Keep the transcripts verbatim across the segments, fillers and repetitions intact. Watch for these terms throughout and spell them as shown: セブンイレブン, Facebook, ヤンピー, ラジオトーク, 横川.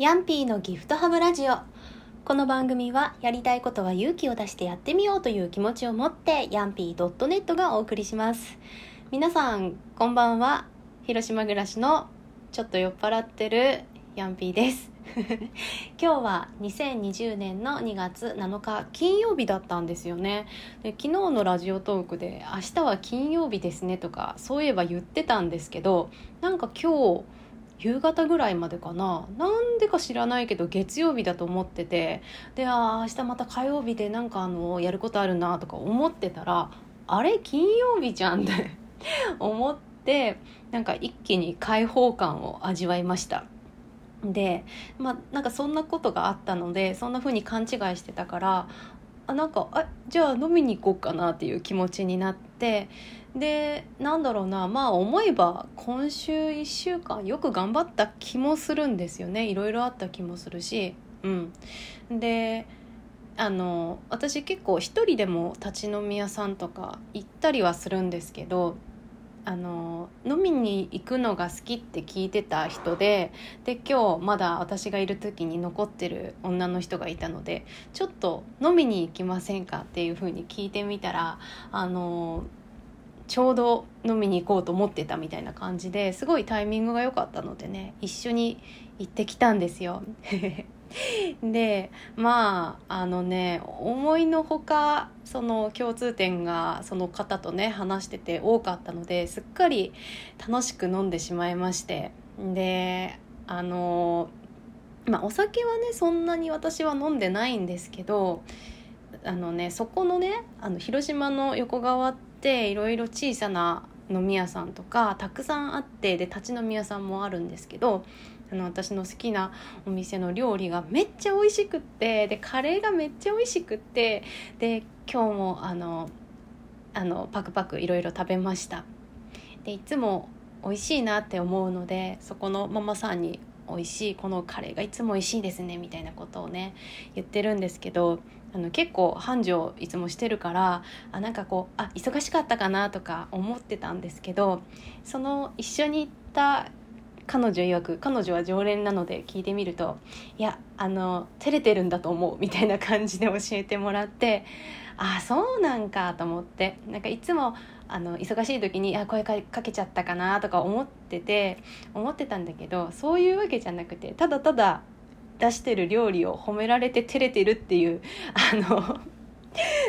ヤンピーのギフトハブラジオ。この番組はやりたいことは勇気を出してやってみようという気持ちを持ってヤンピー .net がお送りします。皆さんこんばんは。広島暮らしのちょっと酔っ払ってるヤンピーです。今日はにせんにじゅうねんのにがつなのか金曜日だったんですよね。で、昨日のラジオトークで明日は金曜日ですねとかそういえば言ってたんですけど、なんか今日夕方ぐらいまでかな、なんでか知らないけど月曜日だと思ってて、で、あ、明日また火曜日でなんかあのやることあるなとか思ってたら、あれ金曜日じゃんって思って、なんか一気に解放感を味わいました。で、まあ、なんかそんなことがあったので、そんな風に勘違いしてたから、あなんかあじゃあ飲みに行こうかなっていう気持ちになって、で、なんだろうな、まあ思えば今週いっしゅうかんよく頑張った気もするんですよね。いろいろあった気もするし、うん、で、あの私結構一人でも立ち飲み屋さんとか行ったりはするんですけど、あの飲みに行くのが好きって聞いてた人で、で今日まだ私がいる時に残ってる女の人がいたので、ちょっと飲みに行きませんかっていう風に聞いてみたら、あのちょうど飲みに行こうと思ってたみたいな感じで、すごいタイミングが良かったのでね、一緒に行ってきたんですよ。で、まああのね、思いのほかその共通点がその方とね話してて多かったので、すっかり楽しく飲んでしまいまして、で、あの、まあ、お酒はねそんなに私は飲んでないんですけど、あのね、そこのね、あの広島の横川っていろいろ小さな飲み屋さんとかたくさんあって、で立ち飲み屋さんもあるんですけど、あの私の好きなお店の料理がめっちゃ美味しくって、でカレーがめっちゃ美味しくって、で今日もあのあのパクパクいろいろ食べました。でいつも美味しいなって思うので、そこのママさんに美味しいこのカレーがいつも美味しいですねみたいなことをね言ってるんですけど、あの結構繁盛いつもしてるから、あなんかこうあ忙しかったかなとか思ってたんですけど、その一緒に行った彼女曰く、彼女は常連なので聞いてみると、いやあの照れてるんだと思うみたいな感じで教えてもらって、ああそうなんかと思って、なんかいつもあの忙しい時にあ声かけちゃったかなとか思ってて思ってたんだけど、そういうわけじゃなくて、ただただ出してる料理を褒められて照れてるっていう、あの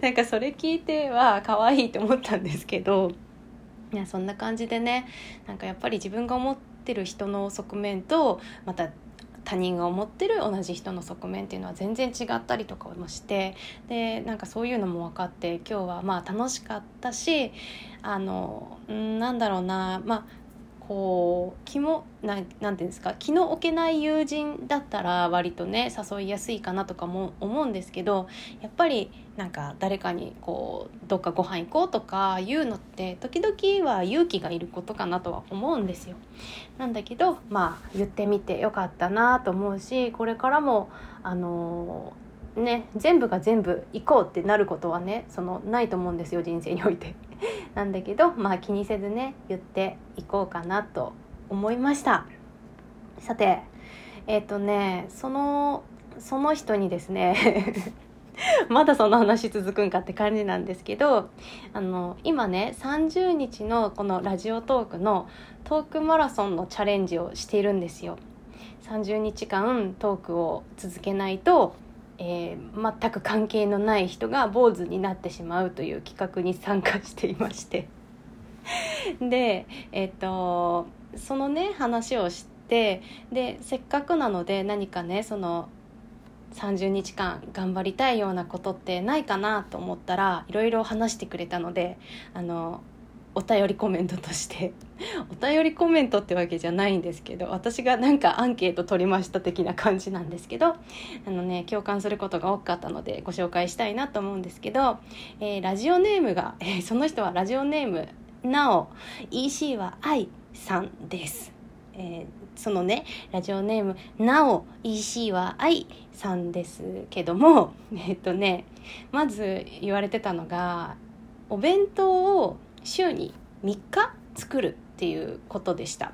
なんかそれ聞いては可愛いと思ったんですけど、いやそんな感じでね、なんかやっぱり自分が思っててる人の側面と、また他人が思ってる同じ人の側面っていうのは全然違ったりとかもして、でなんかそういうのも分かって、今日はまあ楽しかったし、あのなんだろうな、まあこう気もな、なんていうんですか、気の置けない友人だったら割とね誘いやすいかなとかも思うんですけど、やっぱりなんか誰かにこうどっかご飯行こうとか言うのって時々は勇気がいることかなとは思うんですよ。なんだけど、まあ言ってみてよかったなと思うし、これからもあのーね、全部が全部行こうってなることはねそのないと思うんですよ、人生において。なんだけど、まあ気にせずね言っていこうかなと思いました。さて、えっとねそのその人にですねまだその話続くんかって感じなんですけど、あの今ねさんじゅうにちのこのラジオトークのトークマラソンのチャレンジをしているんですよ。さんじゅうにちかんトークを続けないとえー、全く関係のない人が坊主になってしまうという企画に参加していましてで、えー、とそのね話をして、でせっかくなので何かねそのさんじゅうにちかん頑張りたいようなことってないかなと思ったら、いろいろ話してくれたので、あのお便りコメントとしてお便りコメントってわけじゃないんですけど、私がなんかアンケート取りました的な感じなんですけど、あのね共感することが多かったのでご紹介したいなと思うんですけど、えー、ラジオネームが、えー、その人はラジオネームなお イーシー は愛さんです。えー、そのねラジオネームなお イーシー は愛さんですけども、えっとねまず言われてたのが、お弁当を週にみっか作るっていうことでした。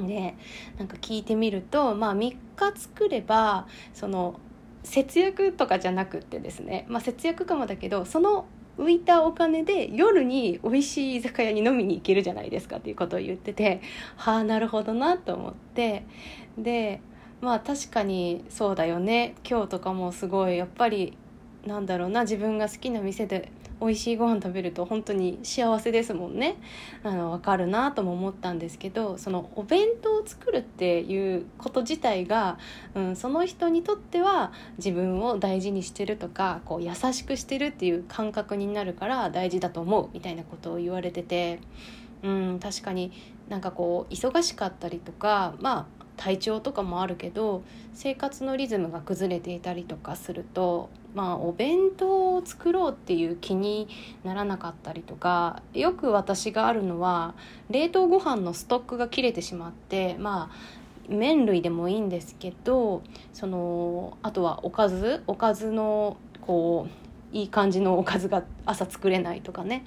でなんか聞いてみると、まあ、みっか作ればその節約とかじゃなくってですね、まあ、節約かもだけどその浮いたお金で夜に美味しい居酒屋に飲みに行けるじゃないですかっていうことを言ってて、はあなるほどなと思って、でまあ確かにそうだよね。今日とかもすごいやっぱりなんだろうな、自分が好きな店で美味しいご飯食べると本当に幸せですもんね。あの分かるなとも思ったんですけど、そのお弁当を作るっていうこと自体が、うん、その人にとっては自分を大事にしてるとかこう優しくしてるっていう感覚になるから大事だと思うみたいなことを言われてて、うん、確かになんかこう忙しかったりとか、まあ体調とかもあるけど生活のリズムが崩れていたりとかすると、まあ、お弁当を作ろうっていう気にならなかったりとか、よく私があるのは冷凍ご飯のストックが切れてしまって、まあ、麺類でもいいんですけど、そのあとはおかずおかずのこういい感じのおかずが朝作れないとかね、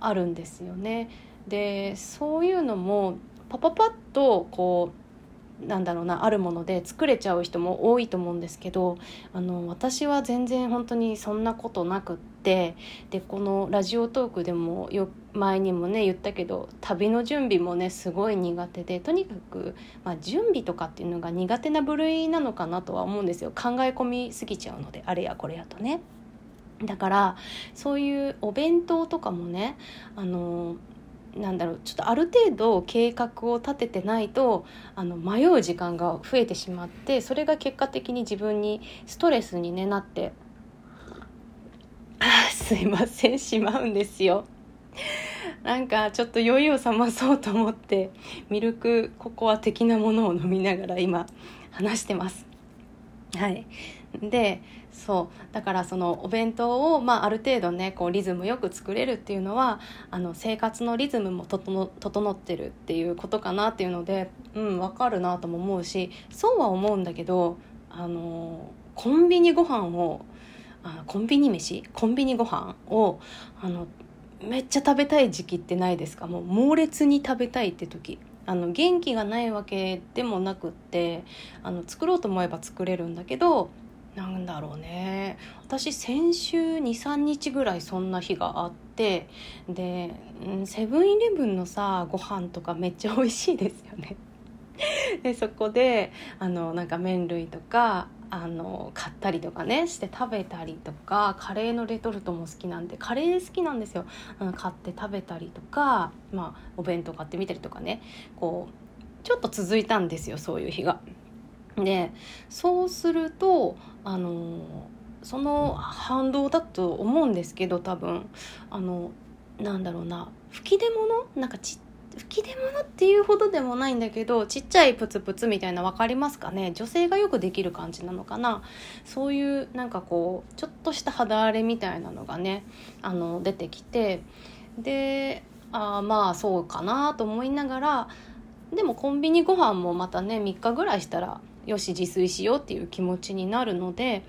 あるんですよね。でそういうのもパパパッとこうなんだろうな、あるもので作れちゃう人も多いと思うんですけど、あの私は全然本当にそんなことなくって、でこのラジオトークでもよ前にもね言ったけど、旅の準備もねすごい苦手で、とにかく、まあ、準備とかっていうのが苦手な部類なのかなとは思うんですよ。考え込みすぎちゃうので、あれやこれやとね。だからそういうお弁当とかもね、あのなんだろう、ちょっとある程度計画を立ててないとあの迷う時間が増えてしまって、それが結果的に自分にストレスに、ね、なってあすいませんしまうんですよ。なんかちょっと酔いを覚まそうと思ってミルクココア的なものを飲みながら今話してます。はい、でそうだからそのお弁当を、まあ、ある程度ねこうリズムよく作れるっていうのはあの生活のリズムも 整, 整ってるっていうことかなっていうので、うん、分かるなとも思うし、そうは思うんだけど、あのコンビニご飯をあコンビニ飯コンビニご飯をあのめっちゃ食べたい時期ってないですか。もう猛烈に食べたいって時、あの元気がないわけでもなくって、あの作ろうと思えば作れるんだけど、なんだろうね、私先週 にさんにちぐらいそんな日があって、でセブンイレブンのさご飯とかめっちゃ美味しいですよね。でそこであのなんか麺類とかあの買ったりとかねして食べたりとか、カレーのレトルトも好きなんでカレー好きなんですよ。買って食べたりとか、まあ、お弁当買ってみたりとかね、こうちょっと続いたんですよ、そういう日が。でそうするとあのその反動だと思うんですけど、多分あのなんだろうな、吹き出物なんかちっ吹き出物っていうほどでもないんだけど、ちっちゃいプツプツみたいな、分かりますかね、女性がよくできる感じなのかな、そういうなんかこうちょっとした肌荒れみたいなのがねあの出てきて、であまあそうかなと思いながら、でもコンビニご飯もまたねみっかぐらいしたらよし自炊しようっていう気持ちになるので、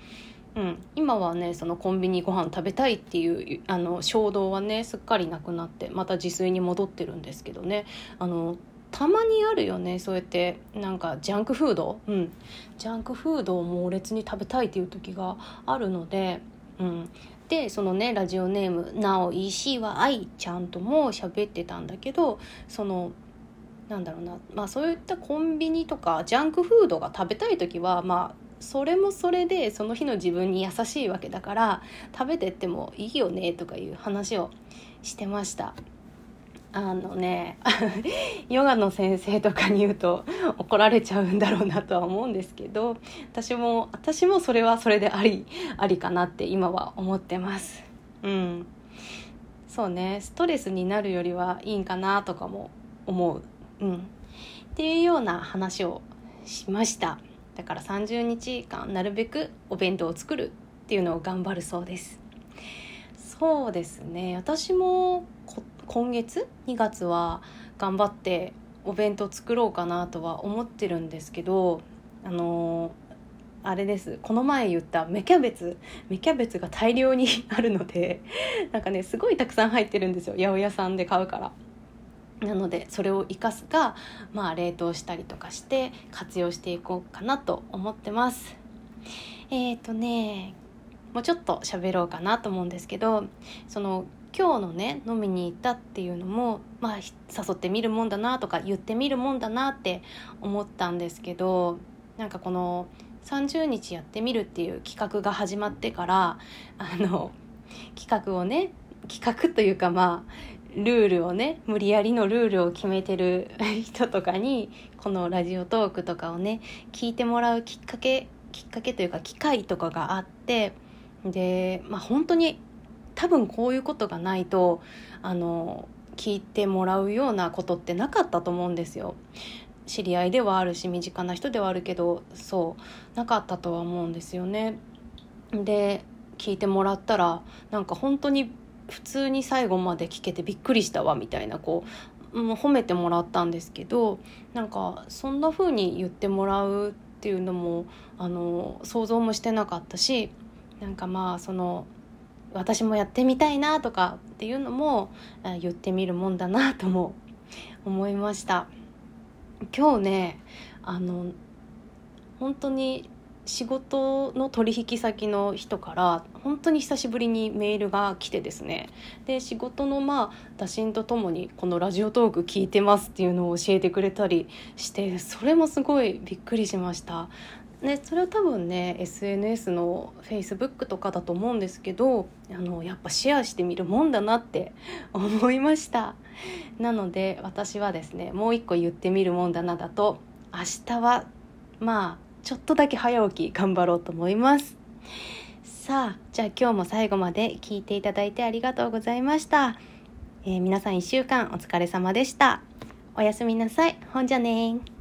うん、今はねそのコンビニご飯食べたいっていうあの衝動はねすっかりなくなって、また自炊に戻ってるんですけどね、あのたまにあるよねそうやってなんかジャンクフード、うん、ジャンクフードを猛烈に食べたいっていう時があるので、うん、でそのねラジオネームなおいしいは愛ちゃんとも喋ってたんだけど、そのなんだろうな、まあ、そういったコンビニとかジャンクフードが食べたい時はまあそれもそれでその日の自分に優しいわけだから、食べてってもいいよねとかいう話をしてました。あのねヨガの先生とかに言うと怒られちゃうんだろうなとは思うんですけど、私も私もそれはそれでありありかなって今は思ってます。うんそうね、ストレスになるよりはいいんかなとかも思う、うん、っていうような話をしました。だからさんじゅうにちかんなるべくお弁当を作るっていうのを頑張るそうです。そうですね、私も今月にがつは頑張ってお弁当作ろうかなとは思ってるんですけど、あのー、あれですこの前言った芽キャベツ芽キャベツが大量にあるので、なんかねすごいたくさん入ってるんですよ、八百屋さんで買うから。なのでそれを生かすか、まあ、冷凍したりとかして活用していこうかなと思ってます。えーとねもうちょっと喋ろうかなと思うんですけど、その今日のね飲みに行ったっていうのも、まあ、誘ってみるもんだなとか言ってみるもんだなって思ったんですけど、なんかこのさんじゅうにちやってみるっていう企画が始まってから、あの企画をね企画というかまあルールをね無理やりのルールを決めてる人とかにこのラジオトークとかをね聞いてもらうきっかけきっかけというか機会とかがあって、で、まあ、本当に多分こういうことがないとあの聞いてもらうようなことってなかったと思うんですよ。知り合いではあるし身近な人ではあるけど、そうなかったとは思うんですよね。で聞いてもらったらなんか本当に普通に最後まで聞けてびっくりしたわみたいな、こう、もう褒めてもらったんですけど、なんかそんな風に言ってもらうっていうのもあの想像もしてなかったし、なんかまあその私もやってみたいなとかっていうのも言ってみるもんだなとも思いました。今日ねあの本当に仕事の取引先の人から本当に久しぶりにメールが来てですね、で仕事のまあ打診とともにこのラジオトーク聞いてますっていうのを教えてくれたりして、それもすごいびっくりしました。でそれは多分ね エスエヌエス の Facebook とかだと思うんですけど、あのやっぱシェアしてみるもんだなって思いました。なので私はですねもう一個言ってみるもんだなだと、明日はまあちょっとだけ早起き頑張ろうと思います。さあじゃあ今日も最後まで聞いていただいてありがとうございました。えー、皆さんいっしゅうかんお疲れ様でした。おやすみなさい。ほんじゃねー。